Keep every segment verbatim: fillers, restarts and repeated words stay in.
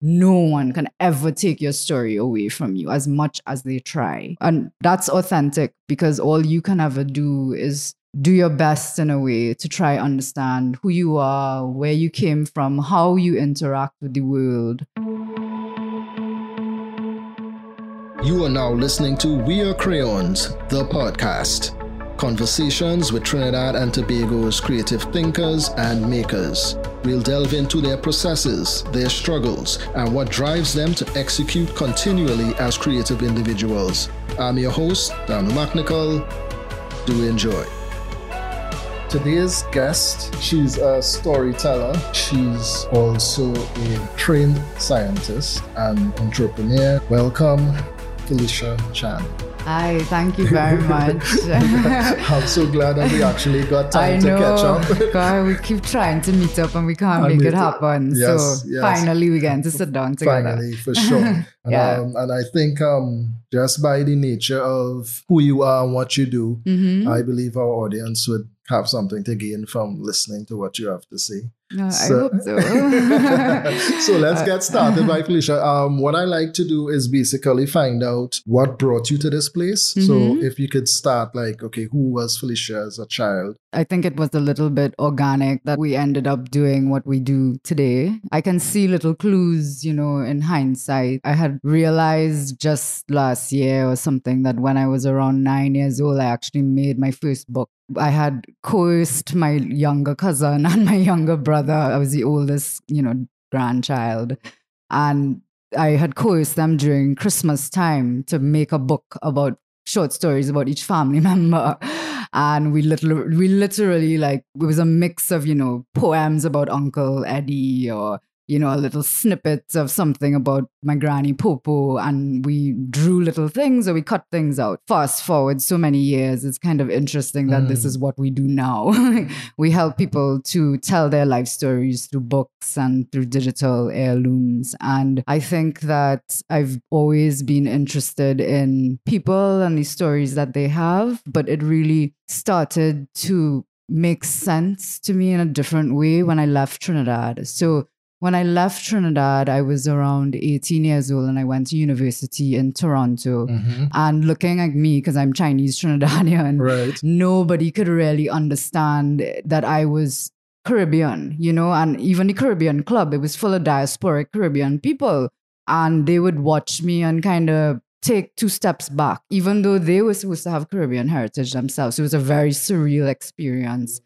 no one can ever take your story away from you as much as they try. And that's authentic, because all you can ever do is do your best in a way to try understand who you are, where you came from, how you interact with the world. You are now listening to We Are Crayons, the podcast. Conversations with Trinidad and Tobago's creative thinkers and makers. We'll delve into their processes, their struggles, and what drives them to execute continually as creative individuals. I'm your host, Daniel McNichol. Do enjoy. Today's guest, she's a storyteller. She's also a trained scientist and entrepreneur. Welcome, Felicia Chan. Hi, thank you very much. I'm so glad that we actually got time I to know. catch up. God, we keep trying to meet up and we can't and make it happen. Yes, so yes. finally we get to sit down together. Finally, for sure. And, yeah. um, and I think um, just by the nature of who you are and what you do, mm-hmm. I believe our audience would have something to gain from listening to what you have to say. Uh, so, I hope so. So let's get started, by Felicia. Um, what I like to do is basically find out what brought you to this place. Mm-hmm. So if you could start, like, okay, who was Felicia as a child? I think it was a little bit organic that we ended up doing what we do today. I can see little clues, you know, in hindsight. I had realized just last year or something that when I was around nine years old, I actually made my first book. I had coerced my younger cousin and my younger brother. I was the oldest, you know, grandchild. And I had coerced them during Christmas time to make a book about short stories about each family member. And we literally, we literally like, it was a mix of, you know, poems about Uncle Eddie or, you know, a little snippet of something about my granny Popo, and we drew little things or we cut things out. Fast forward so many years, it's kind of interesting that mm. this is what we do now. We help people to tell their life stories through books and through digital heirlooms. And I think that I've always been interested in people and the stories that they have, but it really started to make sense to me in a different way when I left Trinidad. So when I left Trinidad, I was around eighteen years old and I went to university in Toronto. Mm-hmm. And looking at me, because I'm Chinese Trinidadian, right. Nobody could really understand that I was Caribbean, you know, and even the Caribbean club, it was full of diasporic Caribbean people. And they would watch me and kind of take two steps back, even though they were supposed to have Caribbean heritage themselves. It was a very surreal experience.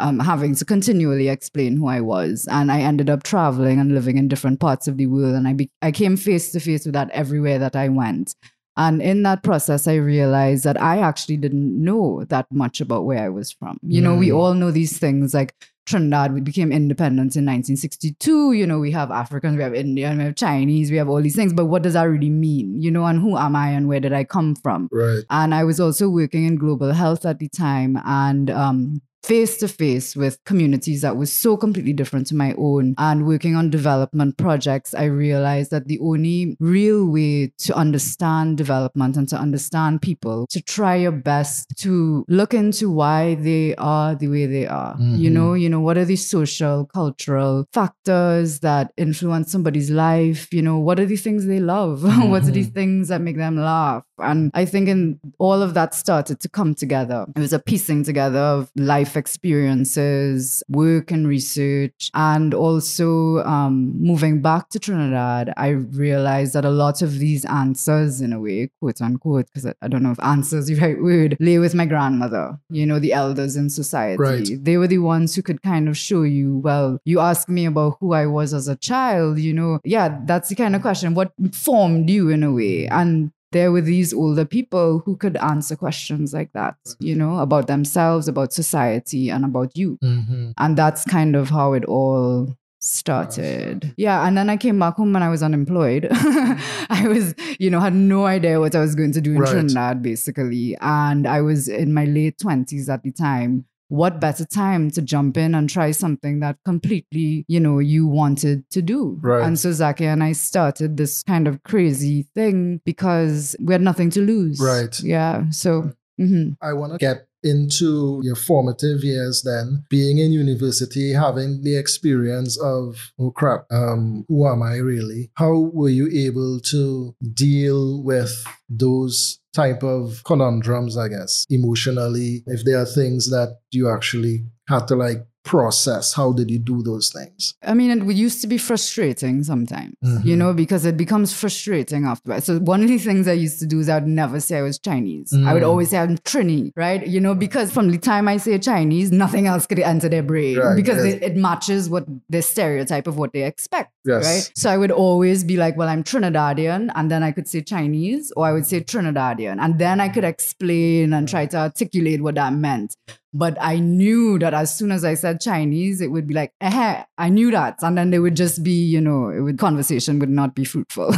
Um, having to continually explain who I was. And I ended up traveling and living in different parts of the world. And I be- I came face to face with that everywhere that I went. And in that process, I realized that I actually didn't know that much about where I was from. You know, mm. we all know these things like Trinidad, we became independent in nineteen sixty-two. You know, we have Africans, we have Indian, we have Chinese, we have all these things. But what does that really mean? You know, and who am I and where did I come from? Right. And I was also working in global health at the time. And, um, face to face with communities that was so completely different to my own, and working on development projects, I realized that the only real way to understand development and to understand people, to try your best to look into why they are the way they are. Mm-hmm. You know, you know, what are the social, cultural factors that influence somebody's life? You know, what are the things they love? Mm-hmm. What are the things that make them laugh? And I think in all of that started to come together. It was a piecing together of life experiences, work and research, and also um, moving back to Trinidad, I realized that a lot of these answers, in a way, quote unquote, because I, I don't know if answers is the right word, lay with my grandmother, you know, the elders in society. Right. They were the ones who could kind of show you, well, you asked me about who I was as a child, you know, yeah, that's the kind of question, what formed you in a way? And there were these older people who could answer questions like that, you know, about themselves, about society, and about you. Mm-hmm. And that's kind of how it all started. Gosh. Yeah. And then I came back home and I was unemployed. I was, you know, had no idea what I was going to do in right. Trinidad, basically. And I was in my late twenties at the time. What better time to jump in and try something that completely, you know, you wanted to do. Right. And so Zaki and I started this kind of crazy thing because we had nothing to lose. Right. Yeah. So mm-hmm. I want to get into your formative years then, being in university, having the experience of, oh crap, um, who am I really? How were you able to deal with those type of conundrums, I guess, emotionally? If there are things that you actually had to like process, how did you do those things? I mean, it used to be frustrating sometimes, mm-hmm. you know, because it becomes frustrating afterwards. So one of the things I used to do is I would never say I was Chinese. Mm. I would always say I'm Trini, right? You know, because from the time I say Chinese, nothing else could enter their brain right, because yes. it, it matches what their stereotype of what they expect, yes. right? So I would always be like, well, I'm Trinidadian, and then I could say Chinese, or I would say Trinidadian, and then I could explain and try to articulate what that meant. But I knew that as soon as I said Chinese, it would be like, eh, I knew that. And then they would just be, you know, it would, conversation would not be fruitful.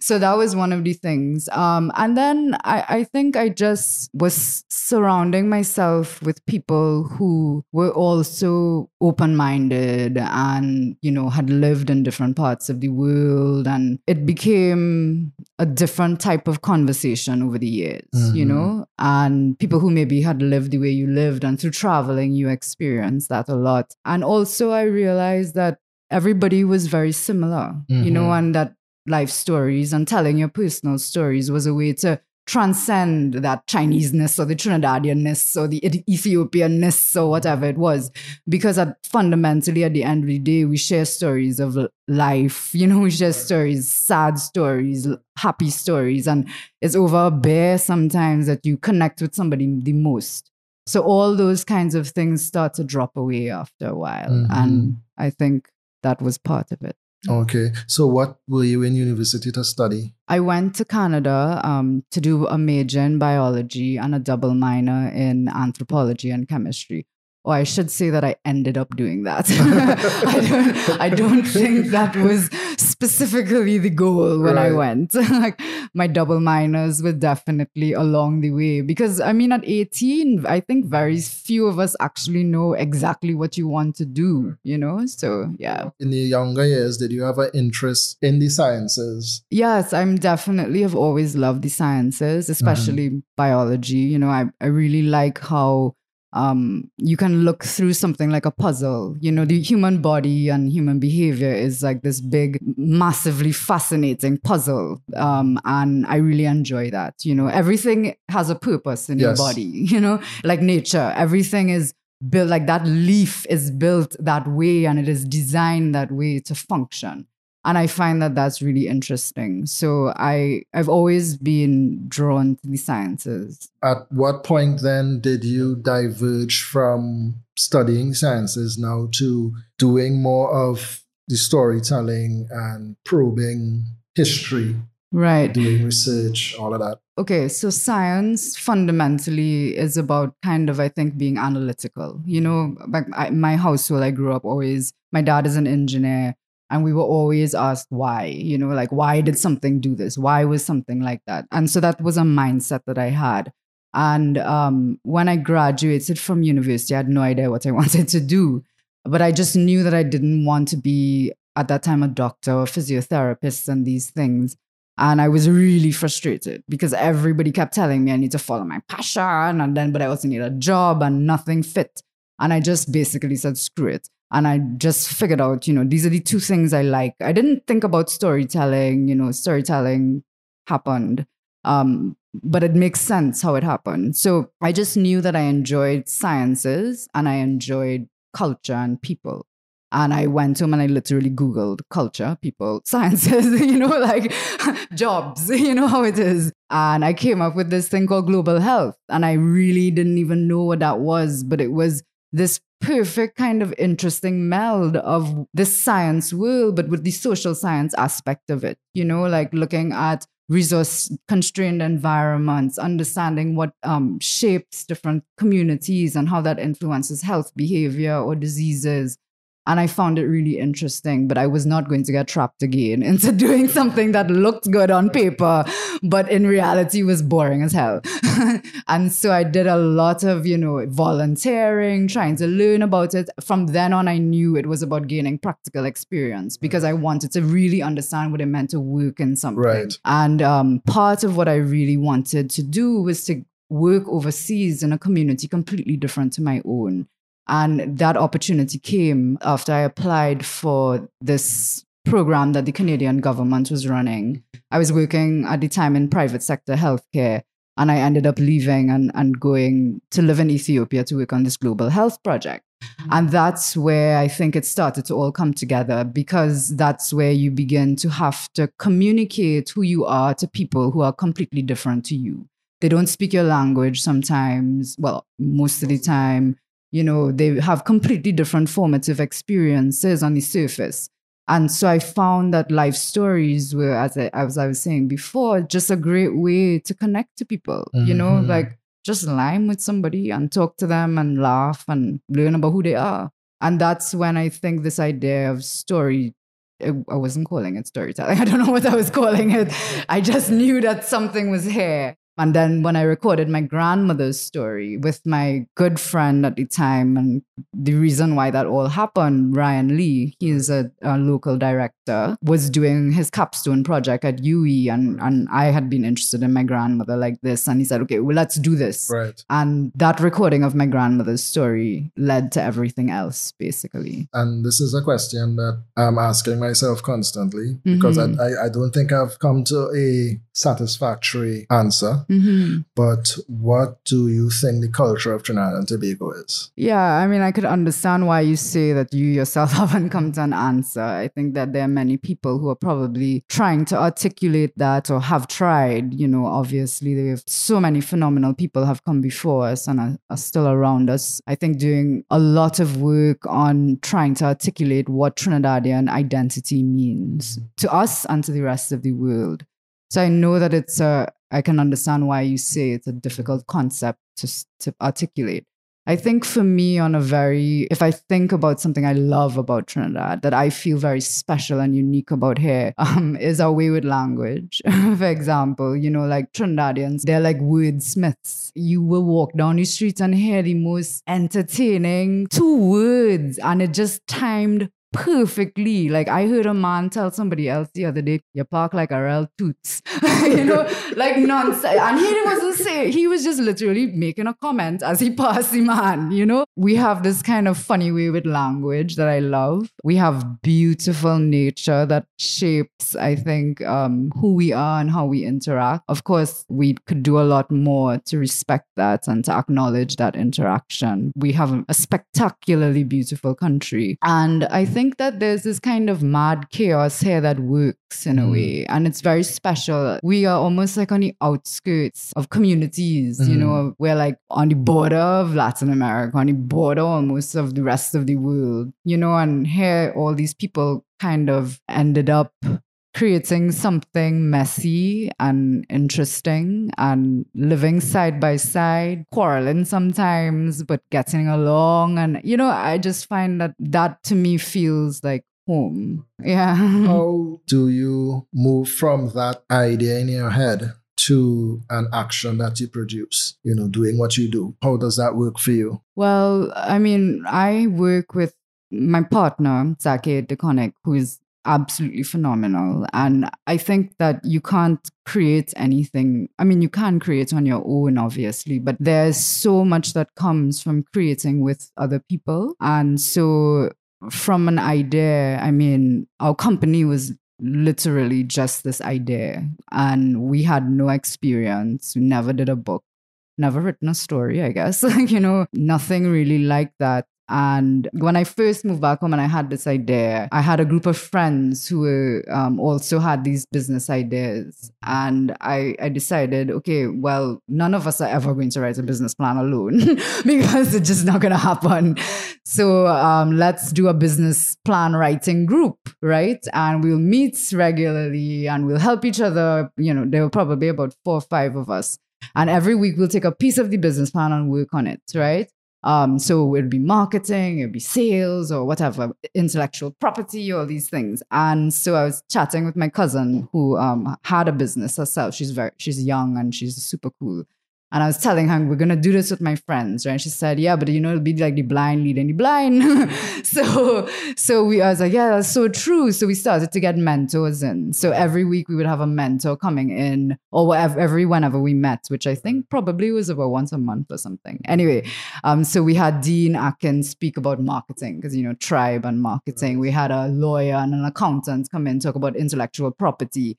So that was one of the things. Um, and then I, I think I just was surrounding myself with people who were also open-minded and, you know, had lived in different parts of the world. And it became a different type of conversation over the years, mm-hmm. you know, and people who maybe had lived the way you lived, and through traveling, you experience that a lot. And also I realized that everybody was very similar, mm-hmm. you know, and that life stories and telling your personal stories was a way to transcend that Chineseness or the Trinidadianness or the Ethiopianness or whatever it was. Because at, fundamentally, at the end of the day, we share stories of life. You know, we share stories, sad stories, happy stories. And it's over a beer sometimes that you connect with somebody the most. So all those kinds of things start to drop away after a while. Mm-hmm. And I think that was part of it. Okay. So what were you in university to study? I went to Canada um, to do a major in biology and a double minor in anthropology and chemistry. Or I should say that I ended up doing that. I, don't, I don't think that was specifically the goal when right. I went. Like, my double minors were definitely along the way. Because, I mean, at eighteen, I think very few of us actually know exactly what you want to do, you know? So, yeah. In the younger years, did you have an interest in the sciences? Yes, I'm definitely have always loved the sciences, especially mm-hmm. biology. You know, I, I really like how... Um, you can look through something like a puzzle. You know, the human body and human behavior is like this big, massively fascinating puzzle. Um, and I really enjoy that. You know, everything has a purpose in yes. your body, you know, like nature. Everything is built like that leaf is built that way and it is designed that way to function. And I find that that's really interesting. So I, I've always been drawn to the sciences. At what point then did you diverge from studying sciences now to doing more of the storytelling and probing history? Right. Doing research, all of that. Okay, so science fundamentally is about kind of, I think, being analytical. You know, like I, my household, I grew up always, my dad is an engineer. And we were always asked why, you know, like, why did something do this? Why was something like that? And so that was a mindset that I had. And um, when I graduated from university, I had no idea what I wanted to do. But I just knew that I didn't want to be, at that time, a doctor or physiotherapist and these things. And I was really frustrated because everybody kept telling me I need to follow my passion. And then, but I also need a job and nothing fit. And I just basically said, screw it. And I just figured out, you know, these are the two things I like. I didn't think about storytelling, you know, storytelling happened, um, but it makes sense how it happened. So I just knew that I enjoyed sciences and I enjoyed culture and people. And I went home and I literally Googled culture, people, sciences, you know, like jobs, you know how it is. And I came up with this thing called global health. And I really didn't even know what that was, but it was this perfect kind of interesting meld of this science world, but with the social science aspect of it, you know, like looking at resource constrained environments, understanding what um, shapes different communities and how that influences health behavior or diseases. And I found it really interesting, but I was not going to get trapped again into doing something that looked good on paper, but in reality was boring as hell. And so I did a lot of, you know, volunteering, trying to learn about it. From then on, I knew it was about gaining practical experience because I wanted to really understand what it meant to work in something. Right. And um, part of what I really wanted to do was to work overseas in a community completely different to my own. And that opportunity came after I applied for this program that the Canadian government was running. I was working at the time in private sector healthcare, and I ended up leaving and, and going to live in Ethiopia to work on this global health project. Mm-hmm. And that's where I think it started to all come together, because that's where you begin to have to communicate who you are to people who are completely different to you. They don't speak your language sometimes, well, most of the time. You know, they have completely different formative experiences on the surface. And so I found that life stories were, as I, as I was saying before, just a great way to connect to people, mm-hmm. you know, like just lime with somebody and talk to them and laugh and learn about who they are. And that's when I think this idea of story, it, I wasn't calling it storytelling. I don't know what I was calling it. I just knew that something was here. And then when I recorded my grandmother's story with my good friend at the time, and the reason why that all happened, Ryan Lee, he is a, a local director, was doing his capstone project at U E, and, and I had been interested in my grandmother like this. And he said, okay, well, let's do this. Right. And that recording of my grandmother's story led to everything else, basically. And this is a question that I'm asking myself constantly, mm-hmm. because I, I, I don't think I've come to a satisfactory answer. Mm-hmm. But what do you think the culture of Trinidad and Tobago is? Yeah, I mean, I could understand why you say that you yourself haven't come to an answer. I think that there are many people who are probably trying to articulate that or have tried. You know, obviously, there are so many phenomenal people have come before us and are, are still around us. I think doing a lot of work on trying to articulate what Trinidadian identity means mm-hmm. to us and to the rest of the world. So I know that it's a, I can understand why you say it's a difficult concept to, to articulate. I think for me on a very, if I think about something I love about Trinidad, that I feel very special and unique about here, um, is our wayward language. For example, you know, like Trinidadians, they're like wordsmiths. You will walk down the streets and hear the most entertaining two words, and it just timed perfectly. Like I heard a man tell somebody else the other day, you park like a real toots, you know, like nonsense. And he wasn't saying, he was just literally making a comment as he passed the man, you know. We have this kind of funny way with language that I love. We have beautiful nature that shapes, I think, um, who we are and how we interact. Of course, we could do a lot more to respect that and to acknowledge that interaction. We have a spectacularly beautiful country. And I think I think that there's this kind of mad chaos here that works in a way, and it's very special. We are almost like on the outskirts of communities, mm-hmm. you know, we're like on the border of Latin America, on the border almost of the rest of the world, you know, and here all these people kind of ended up creating something messy and interesting and living side by side, quarreling sometimes, but getting along. And, you know, I just find that that to me feels like home. Yeah. How do you move from that idea in your head to an action that you produce, you know, doing what you do? How does that work for you? Well, I mean, I work with my partner, Zaki DeConick, who is absolutely phenomenal. And I think that you can't create anything. I mean, you can create on your own, obviously, but there's so much that comes from creating with other people. And so from an idea, I mean, our company was literally just this idea. And we had no experience. We never did a book, never written a story, I guess. Like, you know, nothing really like that. And when I first moved back home and I had this idea, I had a group of friends who were, um, also had these business ideas. And I, I decided, okay, well, none of us are ever going to write a business plan alone because it's just not going to happen. So um, let's do a business plan writing group, right? And we'll meet regularly and we'll help each other. You know, there were probably about four or five of us. And every week we'll take a piece of the business plan and work on it, right? Um, so it'd be marketing, it'd be sales or whatever, intellectual property, all these things. And so I was chatting with my cousin who um, had a business herself. She's very, she's young and she's super cool. And I was telling her, we're going to do this with my friends, right? And she said, yeah, but you know, it'll be like the blind leading the blind. so so we, I was like, yeah, that's so true. So we started to get mentors in. So every week we would have a mentor coming in, or whatever, every whenever we met, which I think probably was about once a month or something. Anyway, um, so we had Dean Atkins speak about marketing, because, you know, tribe and marketing. We had a lawyer and an accountant come in, talk about intellectual property.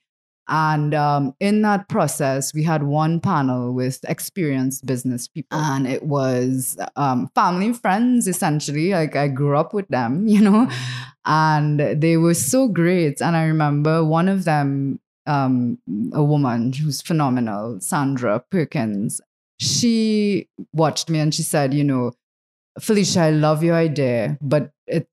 And um, in that process, we had one panel with experienced business people, and it was um, family and friends, essentially. Like, I grew up with them, you know, and they were so great. And I remember one of them, um, a woman who's phenomenal, Sandra Perkins, she watched me and she said, you know, Felicia, I love your idea, but it,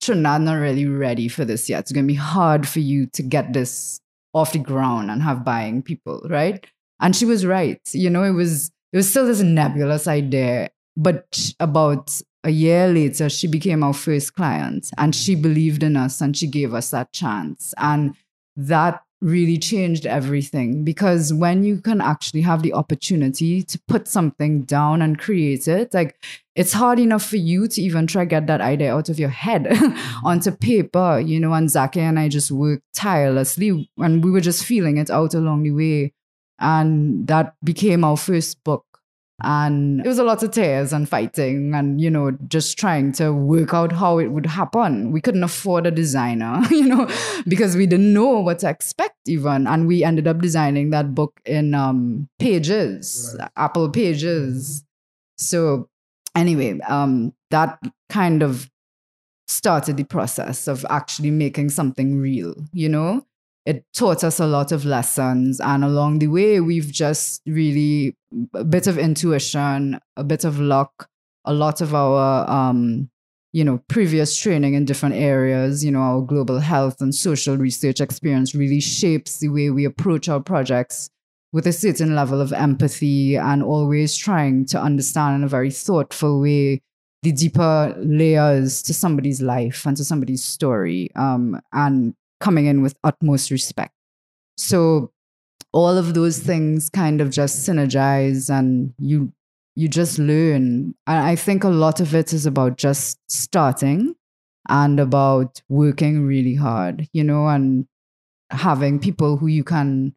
Trinidad not really ready for this yet. It's going to be hard for you to get this off the ground and have buying people, right? And she was right. You know, it was it was still this nebulous idea, but about a year later, she became our first client, and she believed in us, and she gave us that chance. And that really changed everything, because when you can actually have the opportunity to put something down and create it, like, it's hard enough for you to even try get that idea out of your head onto paper, you know. And Zaki and I just worked tirelessly, and we were just feeling it out along the way, and that became our first book. And it was a lot of tears and fighting and, you know, just trying to work out how it would happen. We couldn't afford a designer, you know, because we didn't know what to expect even. And we ended up designing that book in um, Pages, right. Apple Pages. So anyway, um, that kind of started the process of actually making something real, you know. It taught us a lot of lessons. And along the way, we've just really, a bit of intuition, a bit of luck, a lot of our, um, you know, previous training in different areas, you know, our global health and social research experience really shapes the way we approach our projects with a certain level of empathy, and always trying to understand in a very thoughtful way the deeper layers to somebody's life and to somebody's story. Um, and coming in with utmost respect. So all of those things kind of just synergize, and you you just learn. And I think a lot of it is about just starting and about working really hard, you know, and having people who you can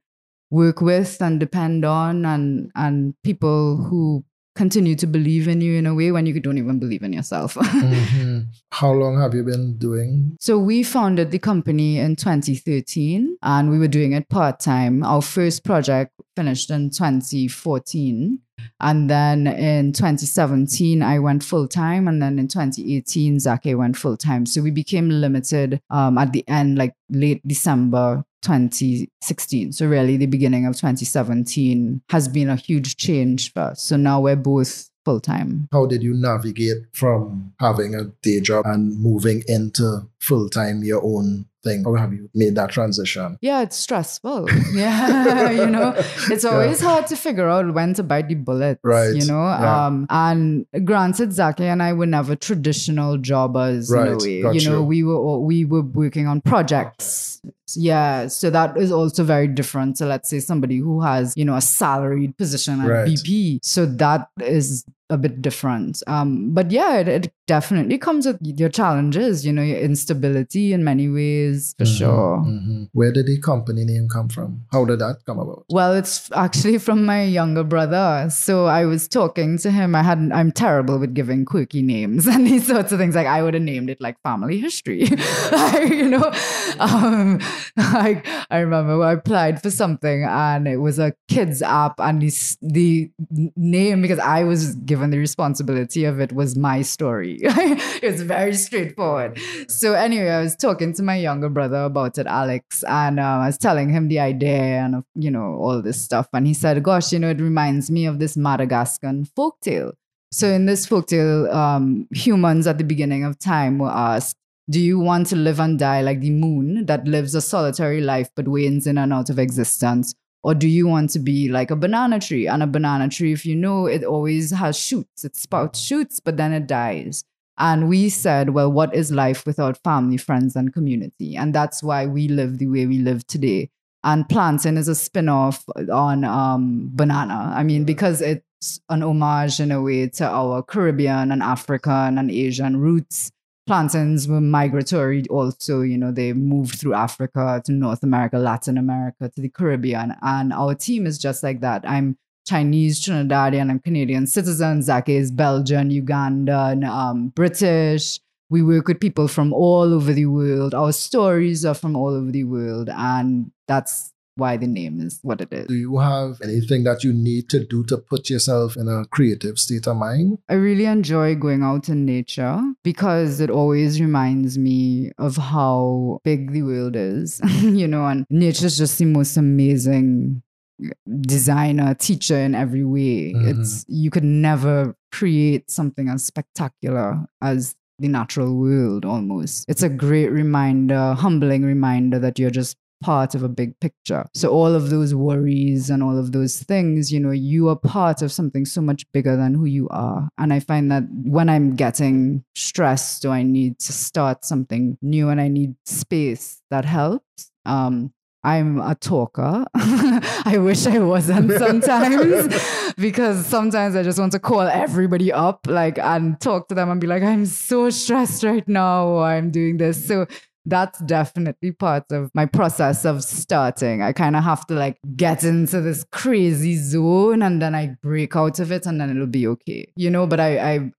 work with and depend on, and and people who continue to believe in you in a way when you don't even believe in yourself. Mm-hmm. How long have you been doing? So we founded the company in twenty thirteen, and we were doing it part-time. Our first project finished in twenty fourteen. And then in twenty seventeen, I went full-time. And then in twenty eighteen, Zaki went full-time. So we became limited um, at the end, like late December twenty sixteen. So really the beginning of twenty seventeen has been a huge change for us. So now we're both full-time. How did you navigate from having a day job and moving into full-time your own thing? How have you made that transition? Yeah, it's stressful. Yeah, you know, it's always yeah. hard to figure out when to bite the bullet, right? You know, yeah. um, and granted, Zaki and I were never traditional jobbers, right. in a way. Got you know, you. we were we were working on projects. Yeah, so that is also very different to, let's say, somebody who has, you know, a salaried position at right. B P. So that is a bit different. Um, but yeah, it, it definitely comes with your challenges, you know, your instability in many ways, for mm-hmm. sure. Mm-hmm. Where did the company name come from? How did that come about? Well, it's actually from my younger brother. So I was talking to him. I hadn't, I'm terrible with giving quirky names and these sorts of things. Like, I would have named it like Family History, like, you know. Um, like, I remember I applied for something, and it was a kids app, and the, the name, because I was given and the responsibility of it, was My Story. It was very straightforward. So anyway, I was talking to my younger brother about it, Alex, and uh, I was telling him the idea and, uh, you know, all this stuff. And he said, gosh, you know, it reminds me of this Madagascan folktale. So in this folktale, um, humans at the beginning of time were asked, do you want to live and die like the moon that lives a solitary life but wanes in and out of existence? Or do you want to be like a banana tree? And a banana tree, if you know, it always has shoots. It spouts shoots, but then it dies. And we said, well, what is life without family, friends, and community? And that's why we live the way we live today. And planting is a spin-off on um, banana. I mean, because it an homage in a way to our Caribbean and African and Asian roots. Plantains were migratory also, you know, they moved through Africa to North America, Latin America, to the Caribbean. And our team is just like that. I'm Chinese, Trinidadian, I'm Canadian citizen. Zaki is Belgian, Ugandan, um, British. We work with people from all over the world. Our stories are from all over the world. And that's why the name is what it is. Do you have anything that you need to do to put yourself in a creative state of mind? I really enjoy going out in nature because it always reminds me of how big the world is, you know, and nature is just the most amazing designer, teacher in every way. Mm-hmm. It's, you could never create something as spectacular as the natural world almost. It's a great reminder, humbling reminder that you're just part of a big picture. So all of those worries and all of those things, you know, you are part of something so much bigger than who you are. And I find that when I'm getting stressed or I need to start something new and I need space, that helps. Um, I'm a talker. I wish I wasn't sometimes because sometimes I just want to call everybody up like and talk to them and be like, I'm so stressed right now, or I'm doing this. So that's definitely part of my process of starting. I kind of have to like get into this crazy zone and then I break out of it and then it'll be okay. You know, but I, I,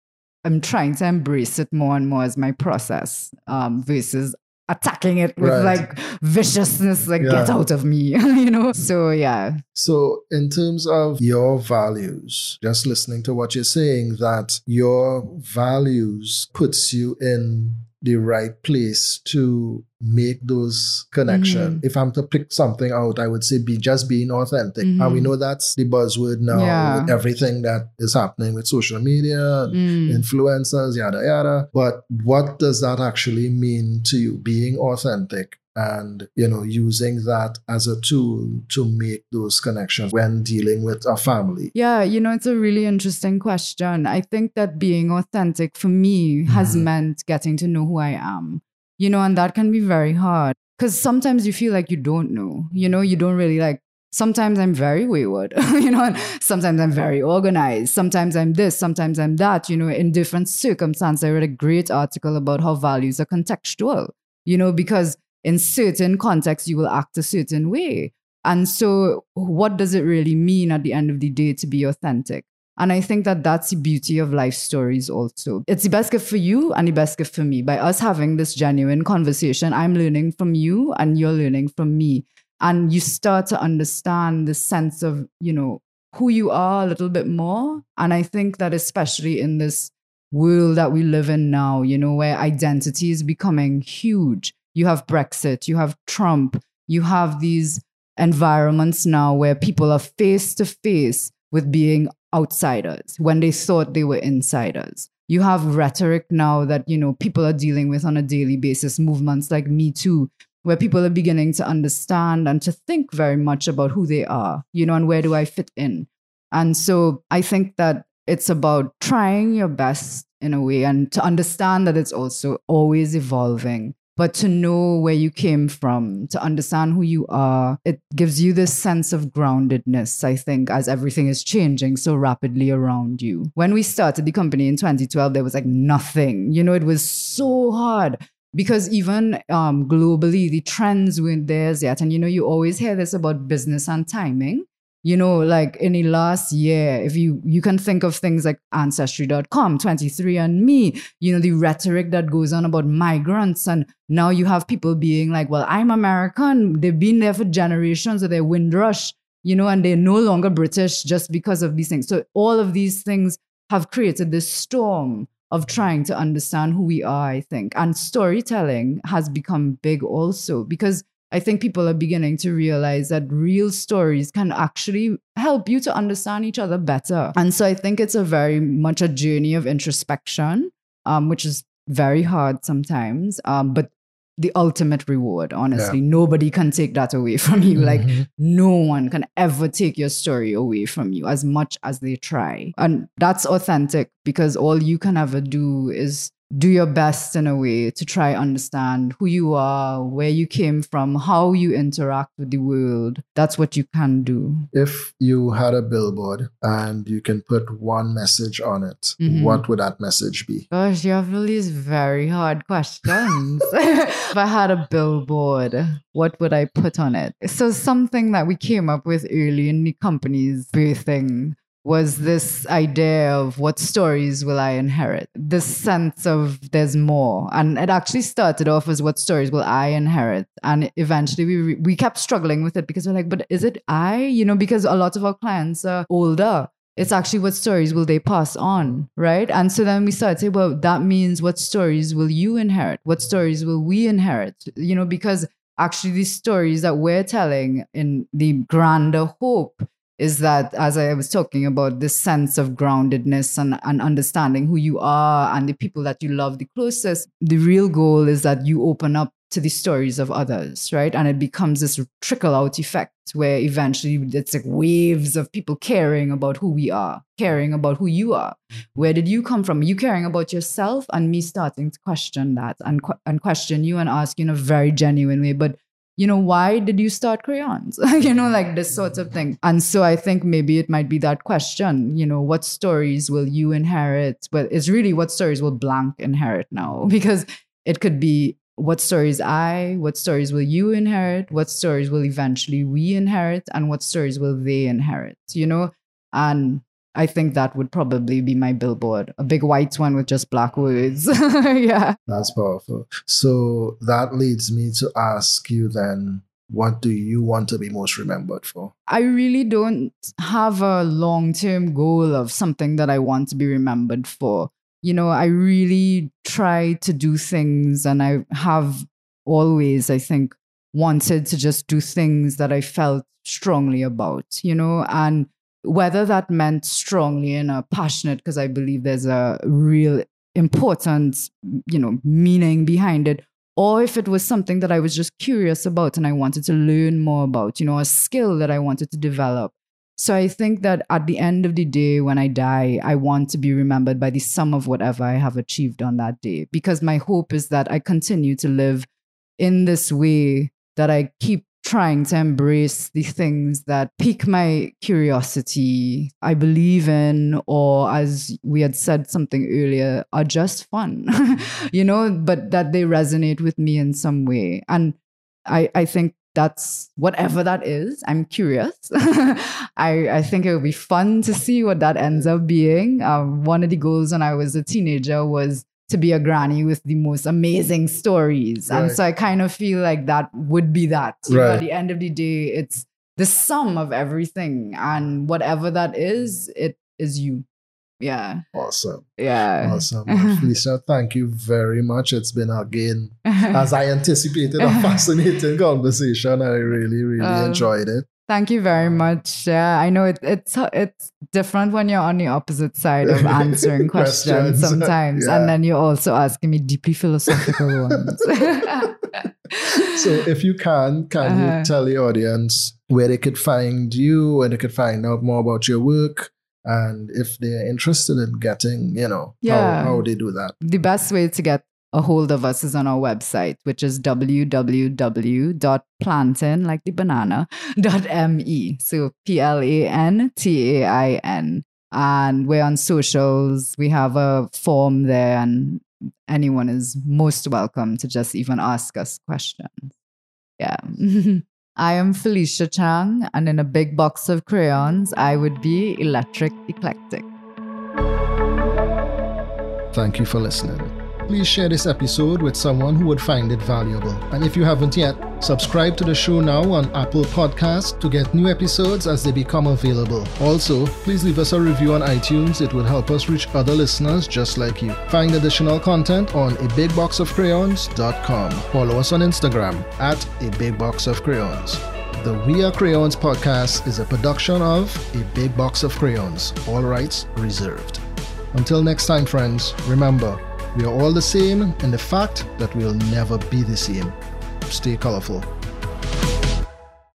I'm trying to embrace it more and more as my process um, versus attacking it with right. like viciousness, like yeah. get out of me, you know? So, yeah. So in terms of your values, just listening to what you're saying, that your values puts you in the right place to make those connections. Mm-hmm. If I'm to pick something out, I would say be just being authentic. Mm-hmm. And we know that's the buzzword now yeah. with everything that is happening with social media, mm. influencers, yada, yada. But what does that actually mean to you, being authentic? And, you know, using that as a tool to make those connections when dealing with a family? Yeah, you know, it's a really interesting question. I think that being authentic for me has mm. meant getting to know who I am, you know, and that can be very hard because sometimes you feel like you don't know, you know, you don't really like, sometimes I'm very wayward, you know, and sometimes I'm very organized, sometimes I'm this, sometimes I'm that, you know, in different circumstances. I read a great article about how values are contextual, you know, because in certain contexts, you will act a certain way. And so what does it really mean at the end of the day to be authentic? And I think that that's the beauty of life stories also. It's the best gift for you and the best gift for me. By us having this genuine conversation, I'm learning from you and you're learning from me. And you start to understand the sense of, you know, who you are a little bit more. And I think that especially in this world that we live in now, you know, where identity is becoming huge. You have Brexit, you have Trump, you have these environments now where people are face to face with being outsiders when they thought they were insiders. You have rhetoric now that, you know, people are dealing with on a daily basis, movements like Me Too, where people are beginning to understand and to think very much about who they are, you know, and where do I fit in? And so I think that it's about trying your best in a way and to understand that it's also always evolving. But to know where you came from, to understand who you are, it gives you this sense of groundedness, I think, as everything is changing so rapidly around you. When we started the company in twenty twelve, there was like nothing. You know, it was so hard because even um, globally, the trends weren't there as yet. And, you know, you always hear this about business and timing. You know, like in the last year, if you, you can think of things like Ancestry dot com, twenty-three and me, you know, the rhetoric that goes on about migrants. And now you have people being like, well, I'm American. They've been there for generations or they're Windrush, you know, and they're no longer British just because of these things. So all of these things have created this storm of trying to understand who we are, I think. And storytelling has become big also because I think people are beginning to realize that real stories can actually help you to understand each other better. And so I think it's a very much a journey of introspection, um, which is very hard sometimes, um, but the ultimate reward, honestly. Yeah. Nobody can take that away from you. Like mm-hmm. no one can ever take your story away from you as much as they try. And that's authentic because all you can ever do is do your best in a way to try understand who you are, where you came from, how you interact with the world. That's what you can do. If you had a billboard and you can put one message on it, mm-hmm. what would that message be? Gosh, you have all these very hard questions. If I had a billboard, what would I put on it? So something that we came up with early in the company's birthing was this idea of what stories will I inherit? This sense of there's more. And it actually started off as what stories will I inherit? And eventually we we kept struggling with it because we're like, but is it I? You know, because a lot of our clients are older. It's actually what stories will they pass on, right? And so then we started saying, well, that means what stories will you inherit? What stories will we inherit? You know, because actually these stories that we're telling in the grander hope is that, as I was talking about, this sense of groundedness and, and understanding who you are and the people that you love the closest, the real goal is that you open up to the stories of others, right? And it becomes this trickle-out effect where eventually it's like waves of people caring about who we are, caring about who you are. Where did you come from? You caring about yourself and me starting to question that and, qu- and question you and ask you in a very genuine way, but you know, why did you start crayons? You know, like this sort of thing. And so I think maybe it might be that question, you know, what stories will you inherit? But it's really what stories will blank inherit now, because it could be what stories I, what stories will you inherit? What stories will eventually we inherit? And what stories will they inherit? You know, and I think that would probably be my billboard. A big white one with just black words. Yeah. That's powerful. So that leads me to ask you then, what do you want to be most remembered for? I really don't have a long-term goal of something that I want to be remembered for. You know, I really try to do things, and I have always, I think, wanted to just do things that I felt strongly about, you know, and whether that meant strongly and a passionate, because I believe there's a real important, you know, meaning behind it, or if it was something that I was just curious about and I wanted to learn more about, you know, a skill that I wanted to develop. So I think that at the end of the day, when I die, I want to be remembered by the sum of whatever I have achieved on that day, because my hope is that I continue to live in this way, that I keep trying to embrace the things that pique my curiosity, I believe in, or as we had said something earlier, are just fun, you know, but that they resonate with me in some way. And I, I think that's whatever that is. I'm curious. I, I think it would be fun to see what that ends up being. Um, one of the goals when I was a teenager was to be a granny with the most amazing stories. Right. And so I kind of feel like that would be that. Right. You know, at the end of the day, it's the sum of everything. And whatever that is, it is you. Yeah. Awesome. Yeah. Awesome. Felicia, thank you very much. It's been, again, as I anticipated, a fascinating conversation. I really, really um, enjoyed it. Thank you very much. Yeah, I know it, it's it's different when you're on the opposite side of answering questions, questions sometimes. Yeah. And then you're also asking me deeply philosophical ones. So if you can, can uh-huh. you tell the audience where they could find you, where they could find out more about your work? And if they're interested in getting, you know, yeah. how, how they do that? The best way to get a hold of us is on our website, which is w w w dot plantain, like the banana, .me. So P L A N T A I N. And we're on socials. We have a form there, and anyone is most welcome to just even ask us questions. Yeah. I am Felicia Chan, and in A Big Box of Crayons, I would be electric eclectic. Thank you for listening. Please share this episode with someone who would find it valuable. And if you haven't yet, subscribe to the show now on Apple Podcasts to get new episodes as they become available. Also, please leave us a review on iTunes. It would help us reach other listeners just like you. Find additional content on a big box of crayons dot com. Follow us on Instagram at a big box of crayons. The We Are Crayons podcast is a production of A Big Box of Crayons. All rights reserved. Until next time, friends, remember, we are all the same, and the fact that we'll never be the same. Stay colorful.